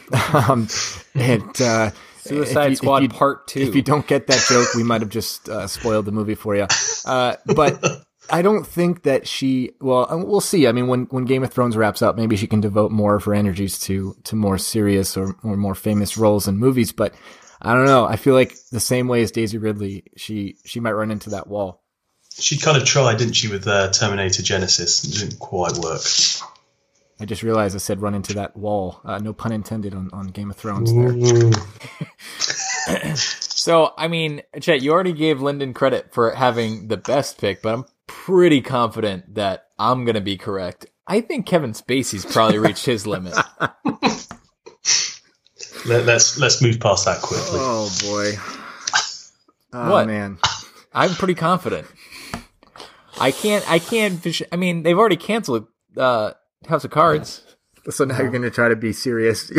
Suicide Squad Part 2. If you don't get that joke, we might have just spoiled the movie for you. But I don't think that she – well, we'll see. I mean, when Game of Thrones wraps up, maybe she can devote more of her energies to more serious or more famous roles in movies. But I don't know. I feel like the same way as Daisy Ridley, she might run into that wall. She kind of tried, didn't she, with Terminator Genesis? It didn't quite work. I just realized I said run into that wall. No pun intended on Game of Thrones there. So, I mean, Chet, you already gave Lyndon credit for having the best pick, but I'm pretty confident that I'm going to be correct. I think Kevin Spacey's probably reached his limit. Let's move past that quickly. Oh, boy. Oh, what? Man. I'm pretty confident. I can't. I mean, they've already canceled House of Cards. So now you're going to try to be serious.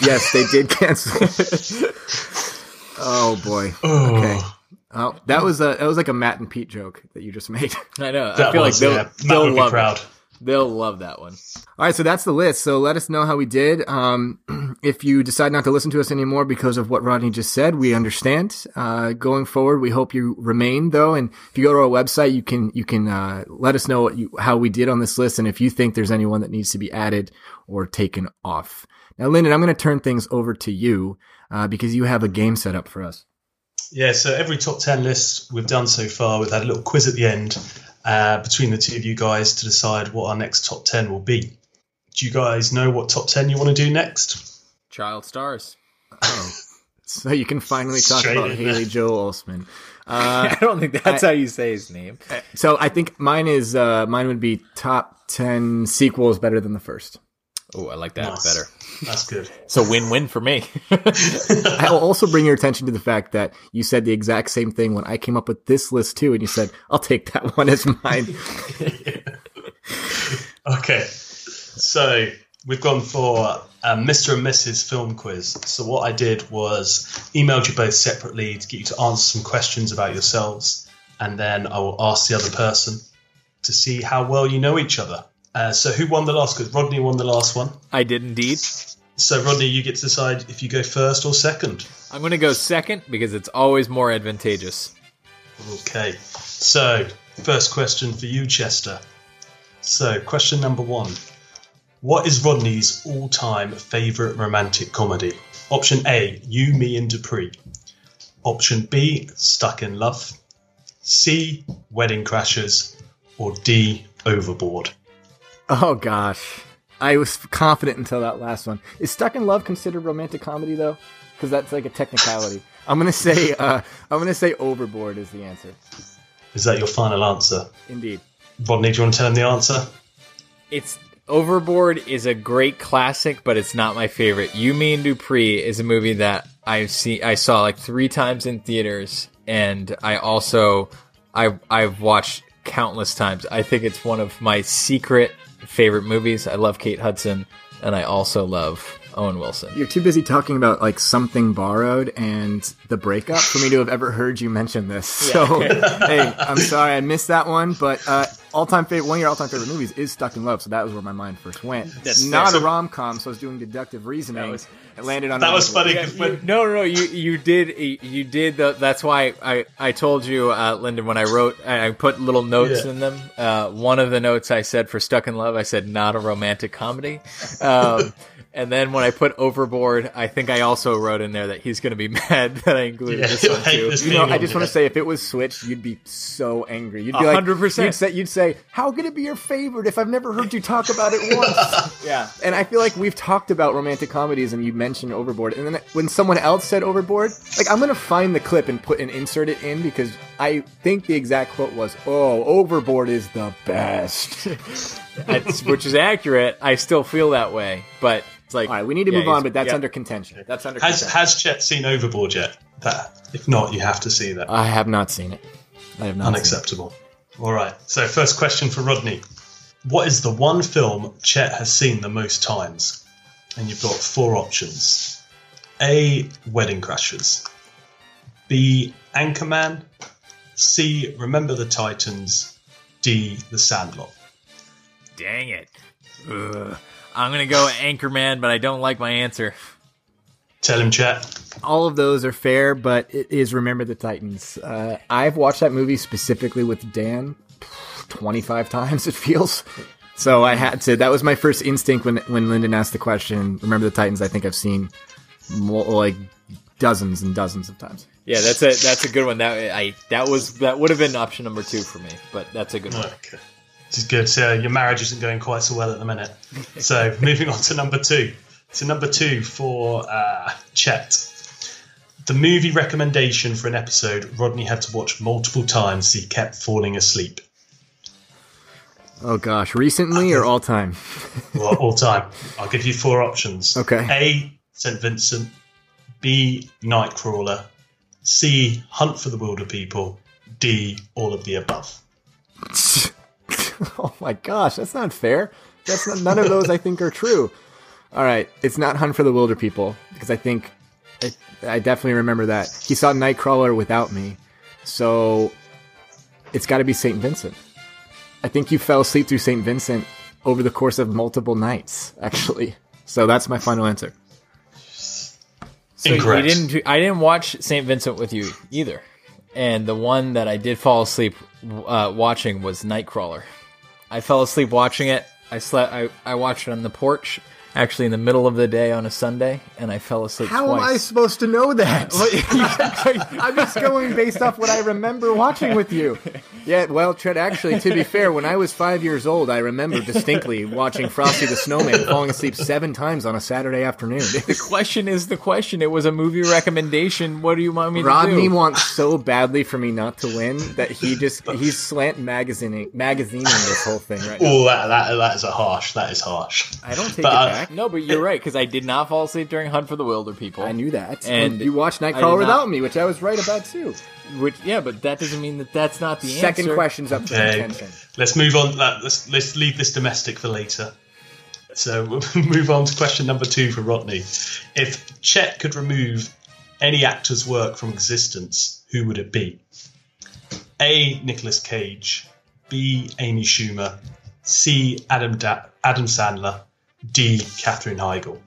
Yes, they did cancel it. Oh boy. Oh. Okay. Oh, that was like a Matt and Pete joke that you just made. I know. I feel like they'll love it. They'll love that one. All right, so that's the list. So let us know how we did. If you decide not to listen to us anymore because of what Rodney just said, we understand. Going forward, we hope you remain, though. And if you go to our website, you can let us know how we did on this list and if you think there's anyone that needs to be added or taken off. Now, Lyndon, I'm going to turn things over to you because you have a game set up for us. Yeah, so every top 10 list we've done so far, we've had a little quiz at the end. Between the two of you guys to decide what our next top 10 will be. Do you guys know what top 10 you want to do next? Child stars. Oh. So you can finally talk about Haley Joel Osment. I don't think that's how you say his name. So I think mine is mine would be top 10 sequels better than the first. Oh, I like that better. That's good. So win-win for me. I'll also bring your attention to the fact that you said the exact same thing when I came up with this list too, and you said, I'll take that one as mine. Okay. So we've gone for a Mr. and Mrs. film quiz. So what I did was emailed you both separately to get you to answer some questions about yourselves, and then I will ask the other person to see how well you know each other. So who won the last quiz? Rodney won the last one. I did indeed. So, Rodney, you get to decide if you go first or second. I'm going to go second because it's always more advantageous. Okay. So, first question for you, Chester. So, question number 1. What is Rodney's all-time favourite romantic comedy? Option A, You, Me and Dupree. Option B, Stuck in Love. C, Wedding Crashers. Or D, Overboard. Oh, gosh. I was confident until that last one. Is Stuck in Love considered romantic comedy, though? Because that's like a technicality. I'm gonna say Overboard is the answer. Is that your final answer? Indeed. Rodney, do you want to tell him the answer? It's Overboard is a great classic, but it's not my favorite. You, Me, and Dupree is a movie that I saw like 3 times in theaters, and I also I've watched countless times. I think it's one of my secret favorite movies. I love Kate Hudson, and I also love Owen Wilson. You're too busy talking about like Something Borrowed and The Breakup for me to have ever heard you mention this. Yeah. So, hey, I'm sorry I missed that one, but one of your all-time favorite movies is Stuck in Love, so that was where my mind first went. That's not a rom-com, so I was doing deductive reasoning. It landed on that was funny. Yeah, you did. That's why I told you, Lyndon, when I wrote, I put little notes in them. One of the notes I said for Stuck in Love, I said not a romantic comedy. And then when I put Overboard, I think I also wrote in there that he's going to be mad that I included this one too. This I just want to say, if it was Switch, you'd be so angry. You'd be 100%. Like, you'd say, how could it be your favorite if I've never heard you talk about it once? Yeah. And I feel like we've talked about romantic comedies and you mentioned Overboard. And then when someone else said Overboard, like, I'm going to find the clip and insert it in, because I think the exact quote was, oh, Overboard is the best. Which is accurate. I still feel that way, but... Like, all right, we need to move on, but that's under contention. That's under contention. Has Chet seen Overboard yet? If not, you have to see that. I have not seen it. I have not. Unacceptable. All right. So, first question for Rodney: what is the one film Chet has seen the most times? And you've got four options: A. Wedding Crashers, B. Anchorman, C. Remember the Titans, D. The Sandlot. Dang it. Ugh. I'm going to go Anchorman, but I don't like my answer. Tell him, Chet. All of those are fair, but it is Remember the Titans. I've watched that movie specifically with Dan 25 times, it feels. So I had to. That was my first instinct when Lyndon asked the question. Remember the Titans, I think I've seen more, like dozens and dozens of times. Yeah, that's a good one. That would have been option number two for me, but that's a good one. Okay. Which is good. So your marriage isn't going quite so well at the minute. So moving on to number two. So number two for Chet. The movie recommendation for an episode Rodney had to watch multiple times, so he kept falling asleep. Oh gosh, recently or all time? Well, all time. I'll give you four options. Okay. A. St. Vincent. B. Nightcrawler. C. Hunt for the Wilder People. D. All of the above. Oh my gosh, that's not fair. None of those I think are true. All right, it's not Hunt for the Wilder People, because I think I definitely remember that. He saw Nightcrawler without me, so it's got to be St. Vincent. I think you fell asleep through St. Vincent over the course of multiple nights, actually. So that's my final answer. So incorrect. I didn't watch St. Vincent with you either, and the one that I did fall asleep watching was Nightcrawler. I fell asleep watching it. I slept. I watched it on the porch, actually in the middle of the day on a Sunday, and I fell asleep twice. How am I supposed to know that? I'm just going based off what I remember watching with you. Yeah, well, Chet, actually, to be fair, when I was 5 years old, I remember distinctly watching Frosty the Snowman falling asleep 7 times on a Saturday afternoon. The question is the question. It was a movie recommendation. What do you want me to do? Rodney wants so badly for me not to win that he's slant magazining this whole thing right now. Oh, that is harsh. That is harsh. I don't take it back. No, but you're right, because I did not fall asleep during Hunt for the Wilder People. I knew that. And you watched Nightcrawler without me, which I was right about too. Yeah, but that doesn't mean that's not the answer. Second question's up for contention. Let's move on. Let's leave this domestic for later. So we'll move on to question number two for Rodney. If Chet could remove any actor's work from existence, who would it be? A. Nicolas Cage. B. Amy Schumer. C. Adam Sandler. D. Katherine Heigl.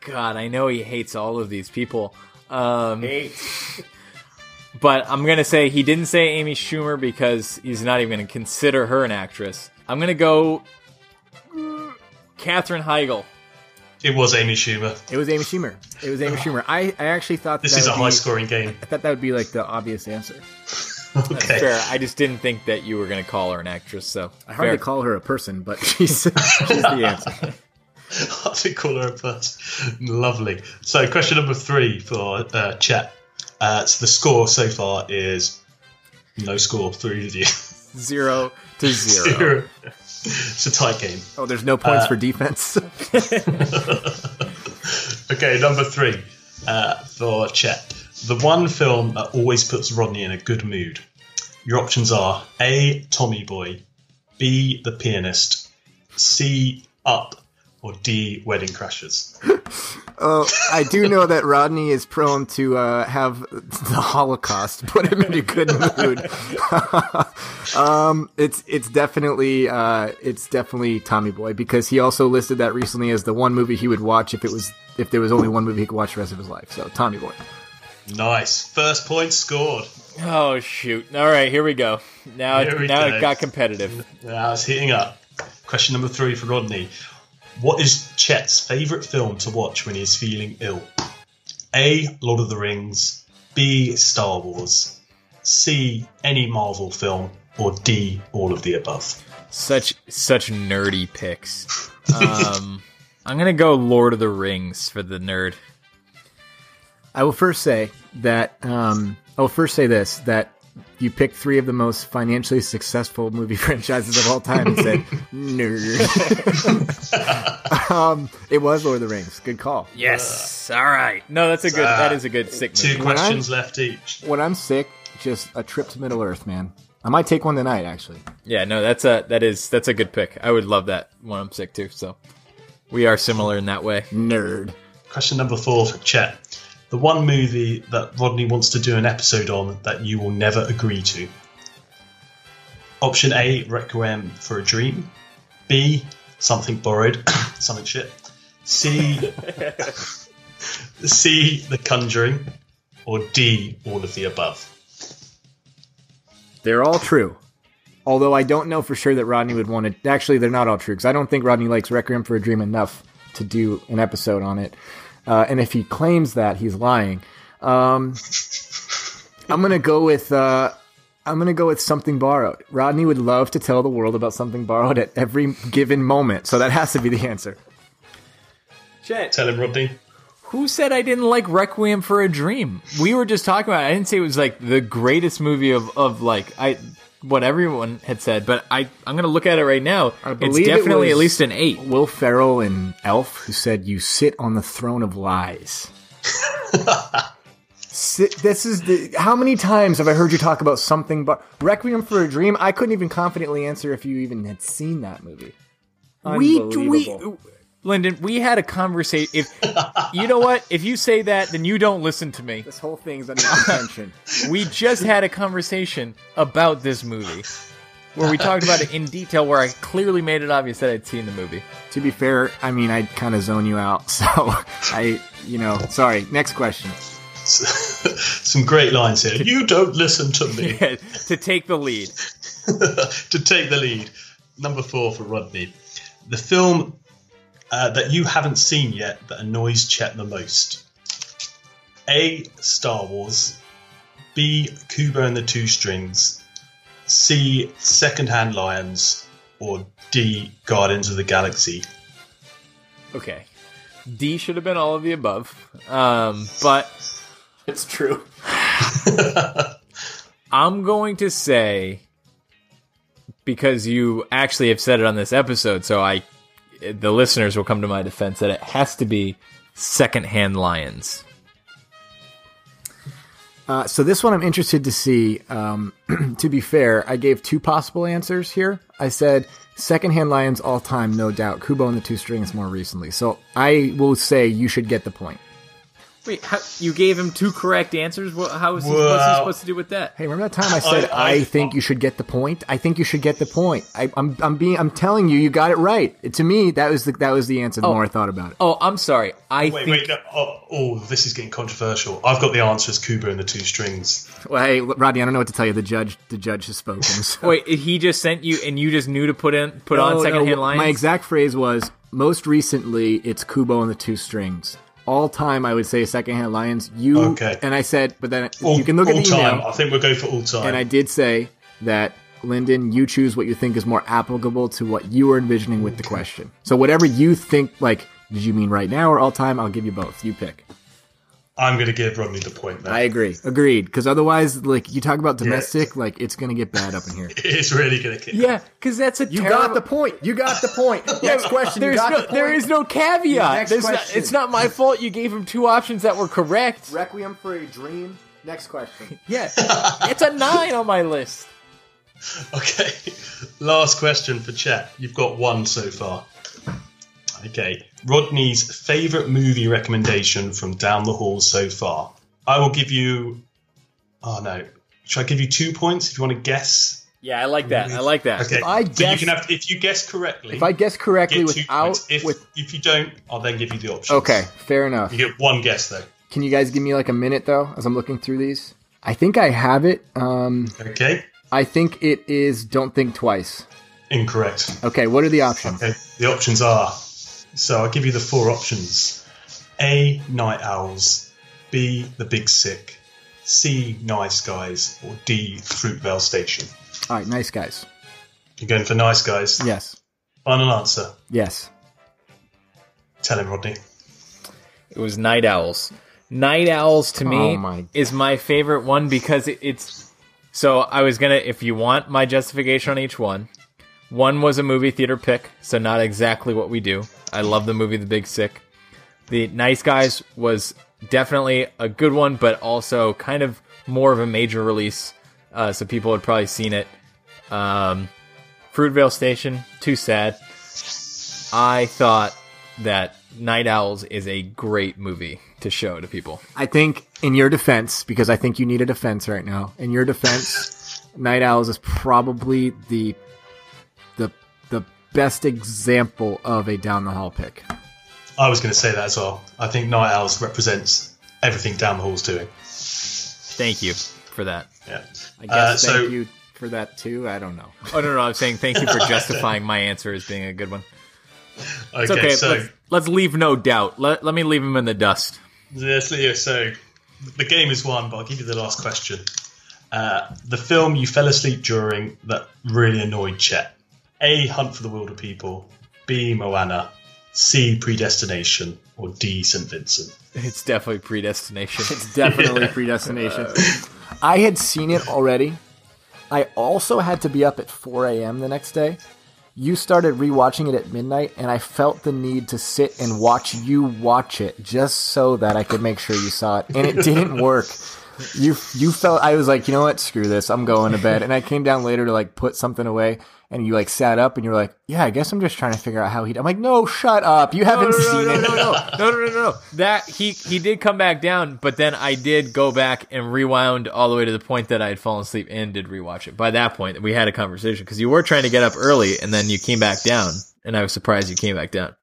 God, I know he hates all of these people. But I'm going to say he didn't say Amy Schumer because he's not even going to consider her an actress. I'm going to go Katherine Heigl. It was Amy Schumer. I actually thought this is a high-scoring game. I thought that would be like the obvious answer. Okay. That's fair. I just didn't think that you were going to call her an actress. So I hardly call her a person, but she's the answer. I think call her a person. Lovely. So question number three for Chet. So the score so far is no score, 3 of you. 0-0. Zero. It's a tight game. Oh, there's no points for defense. Okay, number three for Chet. The one film that always puts Rodney in a good mood. Your options are A. Tommy Boy, B. The Pianist, C. Up, or D. Wedding Crashers. Oh, I do know that Rodney is prone to have the Holocaust put him in a good mood. It's definitely Tommy Boy, because he also listed that recently as the one movie he would watch if there was only one movie he could watch the rest of his life. So Tommy Boy. Nice. First point scored. Oh shoot! All right, here we go. Now it got competitive. Now it's heating up. Question number three for Rodney. What is Chet's favourite film to watch when he's feeling ill? A. Lord of the Rings. B. Star Wars. C. Any Marvel film. Or D. All of the above. Such nerdy picks. I'm going to go Lord of the Rings for the nerd. I will first say that that you picked three of the most financially successful movie franchises of all time and said, nerd. It was Lord of the Rings. Good call. Yes. All right. No, that is a good sick movie. Two questions left each. When I'm sick, just a trip to Middle Earth, man. I might take one tonight, actually. Yeah, no, that's a good pick. I would love that when I'm sick too. So we are similar in that way. Nerd. Question number 4 for Chet. The one movie that Rodney wants to do an episode on that you will never agree to. Option A, Requiem for a Dream. B, Something Borrowed. Something shit. C, The Conjuring. Or D, all of the above. They're all true. Although I don't know for sure that Rodney would want to... Actually, they're not all true, because I don't think Rodney likes Requiem for a Dream enough to do an episode on it. And if he claims that, he's lying. I'm going to go with... I'm going to go with Something Borrowed. Rodney would love to tell the world about Something Borrowed at every given moment, so that has to be the answer. Chet. Tell him, Rodney. Who said I didn't like Requiem for a Dream? We were just talking about it. I didn't say it was like the greatest movie of what everyone had said, but I'm going to look at it right now. It's definitely at least an 8. Will Ferrell in Elf who said, you sit on the throne of lies. How many times have I heard you talk about Something but Requiem for a Dream? I couldn't even confidently answer if you even had seen that movie. Unbelievable. Lyndon, we had a conversation. You know what? If you say that, then you don't listen to me. This whole thing's under contention. We just had a conversation about this movie where we talked about it in detail, where I clearly made it obvious that I'd seen the movie. To be fair, I mean, I'd kind of zone you out. So, sorry. Next question. Some great lines here. You don't listen to me. Yeah, to take the lead. Number 4 for Rodney. The film... that you haven't seen yet that annoys Chet the most. A. Star Wars. B. Kubo and the Two Strings. C. Secondhand Lions. Or D. Guardians of the Galaxy. Okay. D should have been all of the above. But... It's true. I'm going to say... Because you actually have said it on this episode, so the listeners will come to my defense that it has to be Secondhand Lions. So this one I'm interested to see. To be fair, I gave 2 possible answers here. I said Secondhand Lions all time, no doubt. Kubo and the Two Strings more recently. So I will say you should get the point. Wait, you gave him 2 correct answers? How is he supposed to do with that? Hey, remember that time I said, I think you should get the point? I think you should get the point. I'm telling you, you got it right. To me, that was the answer the more I thought about it. Oh, I'm sorry. Wait, no, this is getting controversial. I've got the answer as Kubo and the Two Strings. Well, hey, Rodney, I don't know what to tell you. The judge has spoken. So. Wait, he just sent you and you just knew to put on Secondhand Lions? My exact phrase was, most recently, it's Kubo and the Two Strings. All time, I would say Secondhand Lions. Okay. And I said, but then you can look at the email. All time. I think we'll go for all time. And I did say that, Lyndon, you choose what you think is more applicable to what you were envisioning with the question. So whatever you think, like, did you mean right now or all time? I'll give you both. You pick. I'm going to give Rodney the point there. I agree. Agreed. Because otherwise, like, you talk about domestic, like, it's going to get bad up in here. It's really going to get bad. Yeah, because that's a terrible... You got the point. Next question. There is no caveat. Next question. It's not my fault you gave him 2 options that were correct. Requiem for a Dream. Next question. Yeah. It's a 9 on my list. Okay. Last question for Chet. You've got 1 so far. Okay, Rodney's favourite movie recommendation from down the hall so far. I will give you... Oh, no. Should I give you 2 points if you want to guess? Yeah, I like that. Movies? I like that. Okay. If you guess correctly... If I guess correctly without... If you don't, I'll then give you the options. Okay, fair enough. You get 1 guess, though. Can you guys give me like a minute, though, as I'm looking through these? I think I have it. Okay. I think it is Don't Think Twice. Incorrect. Okay, what are the options? Okay, the options are... So I'll give you the four options. A, night owls. B, the big sick. C, nice guys. Or D, Fruitvale Station. All right, nice guys. You're going for nice guys? Yes. Final answer? Yes. Tell him, Rodney. It was night owls. Night owls to me is my favorite one because it's... So I was going to... If you want my justification on each one... One was a movie theater pick, so not exactly what we do. I love the movie The Big Sick. The Nice Guys was definitely a good one, but also kind of more of a major release, so people had probably seen it. Fruitvale Station, too sad. I thought that Night Owls is a great movie to show to people. I think, in your defense, because I think you need a defense right now, in your defense, Night Owls is probably the best example of a down the hall pick. I was going to say that as well. I think Night Owls represents everything Down the Hall's doing. Thank you for that. Yeah, I guess thank you for that too. I don't know. Oh no, I'm saying thank you for justifying my answer as being a good one. Okay, it's okay. So let's leave no doubt. Let me leave him in the dust. So the game is won, but I'll give you the last question. The film you fell asleep during that really annoyed Chet. A, Hunt for the Wilder People. B, Moana. C, Predestination. Or D, St. Vincent. It's definitely Predestination. Predestination. I had seen it already. I also had to be up at 4 a.m. the next day. You started rewatching it at midnight, and I felt the need to sit and watch you watch it just so that I could make sure you saw it. And it didn't work. You felt, I was like, you know what, screw this, I'm going to bed. And I came down later to like put something away, and you like sat up and you were like, yeah, I guess I'm just trying to figure out how he, I'm like, no, shut up, you haven't seen it. No. That he did come back down, but then I did go back and rewound all the way to the point that I had fallen asleep and did rewatch it. By that point, we had a conversation because you were trying to get up early and then you came back down, and I was surprised you came back down.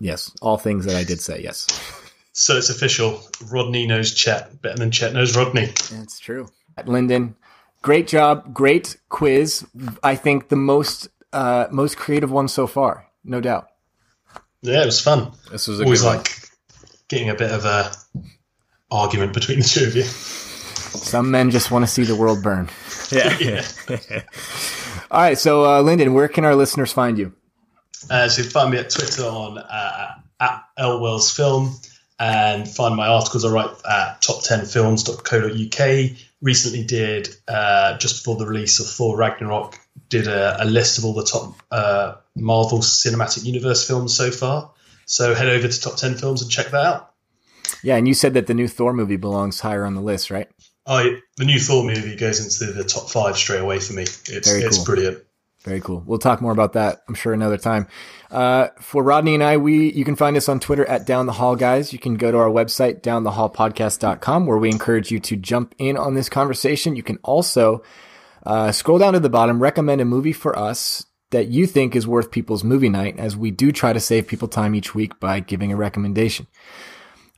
Yes, all things that I did say, yes. So it's official. Rodney knows Chet better than Chet knows Rodney. That's true. Lyndon, great job. Great quiz. I think the most creative one so far, no doubt. Yeah, it was fun. This was always good, like getting a bit of a argument between the two of you. Some men just want to see the world burn. Yeah. All right. So, Lyndon, where can our listeners find you? So find me at Twitter on at LWellsFilm. And find my articles I write at top10films.co.uk. Recently did, just before the release of Thor Ragnarok, did a list of all the top Marvel Cinematic Universe films so far. So head over to Top 10 Films and check that out. Yeah, and you said that the new Thor movie belongs higher on the list, right? The new Thor movie goes into the top 5 straight away for me. It's brilliant. Very cool. We'll talk more about that, I'm sure, another time. For Rodney and I, you can find us on Twitter at Down the Hall Guys. You can go to our website, downthehallpodcast.com, where we encourage you to jump in on this conversation. You can also scroll down to the bottom, recommend a movie for us that you think is worth people's movie night, as we do try to save people time each week by giving a recommendation.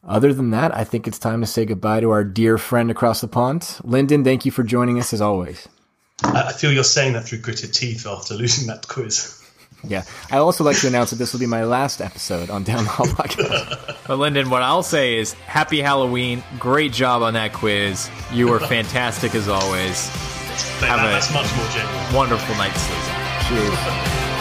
Other than that, I think it's time to say goodbye to our dear friend across the pond. Lyndon, thank you for joining us as always. I feel you're saying that through gritted teeth after losing that quiz. Yeah. I also like to announce that this will be my last episode on Down the Hall Podcast. But, Lyndon, what I'll say is happy Halloween. Great job on that quiz. You were fantastic as always. Have a much more genuine. Wonderful night's sleep. Cheers.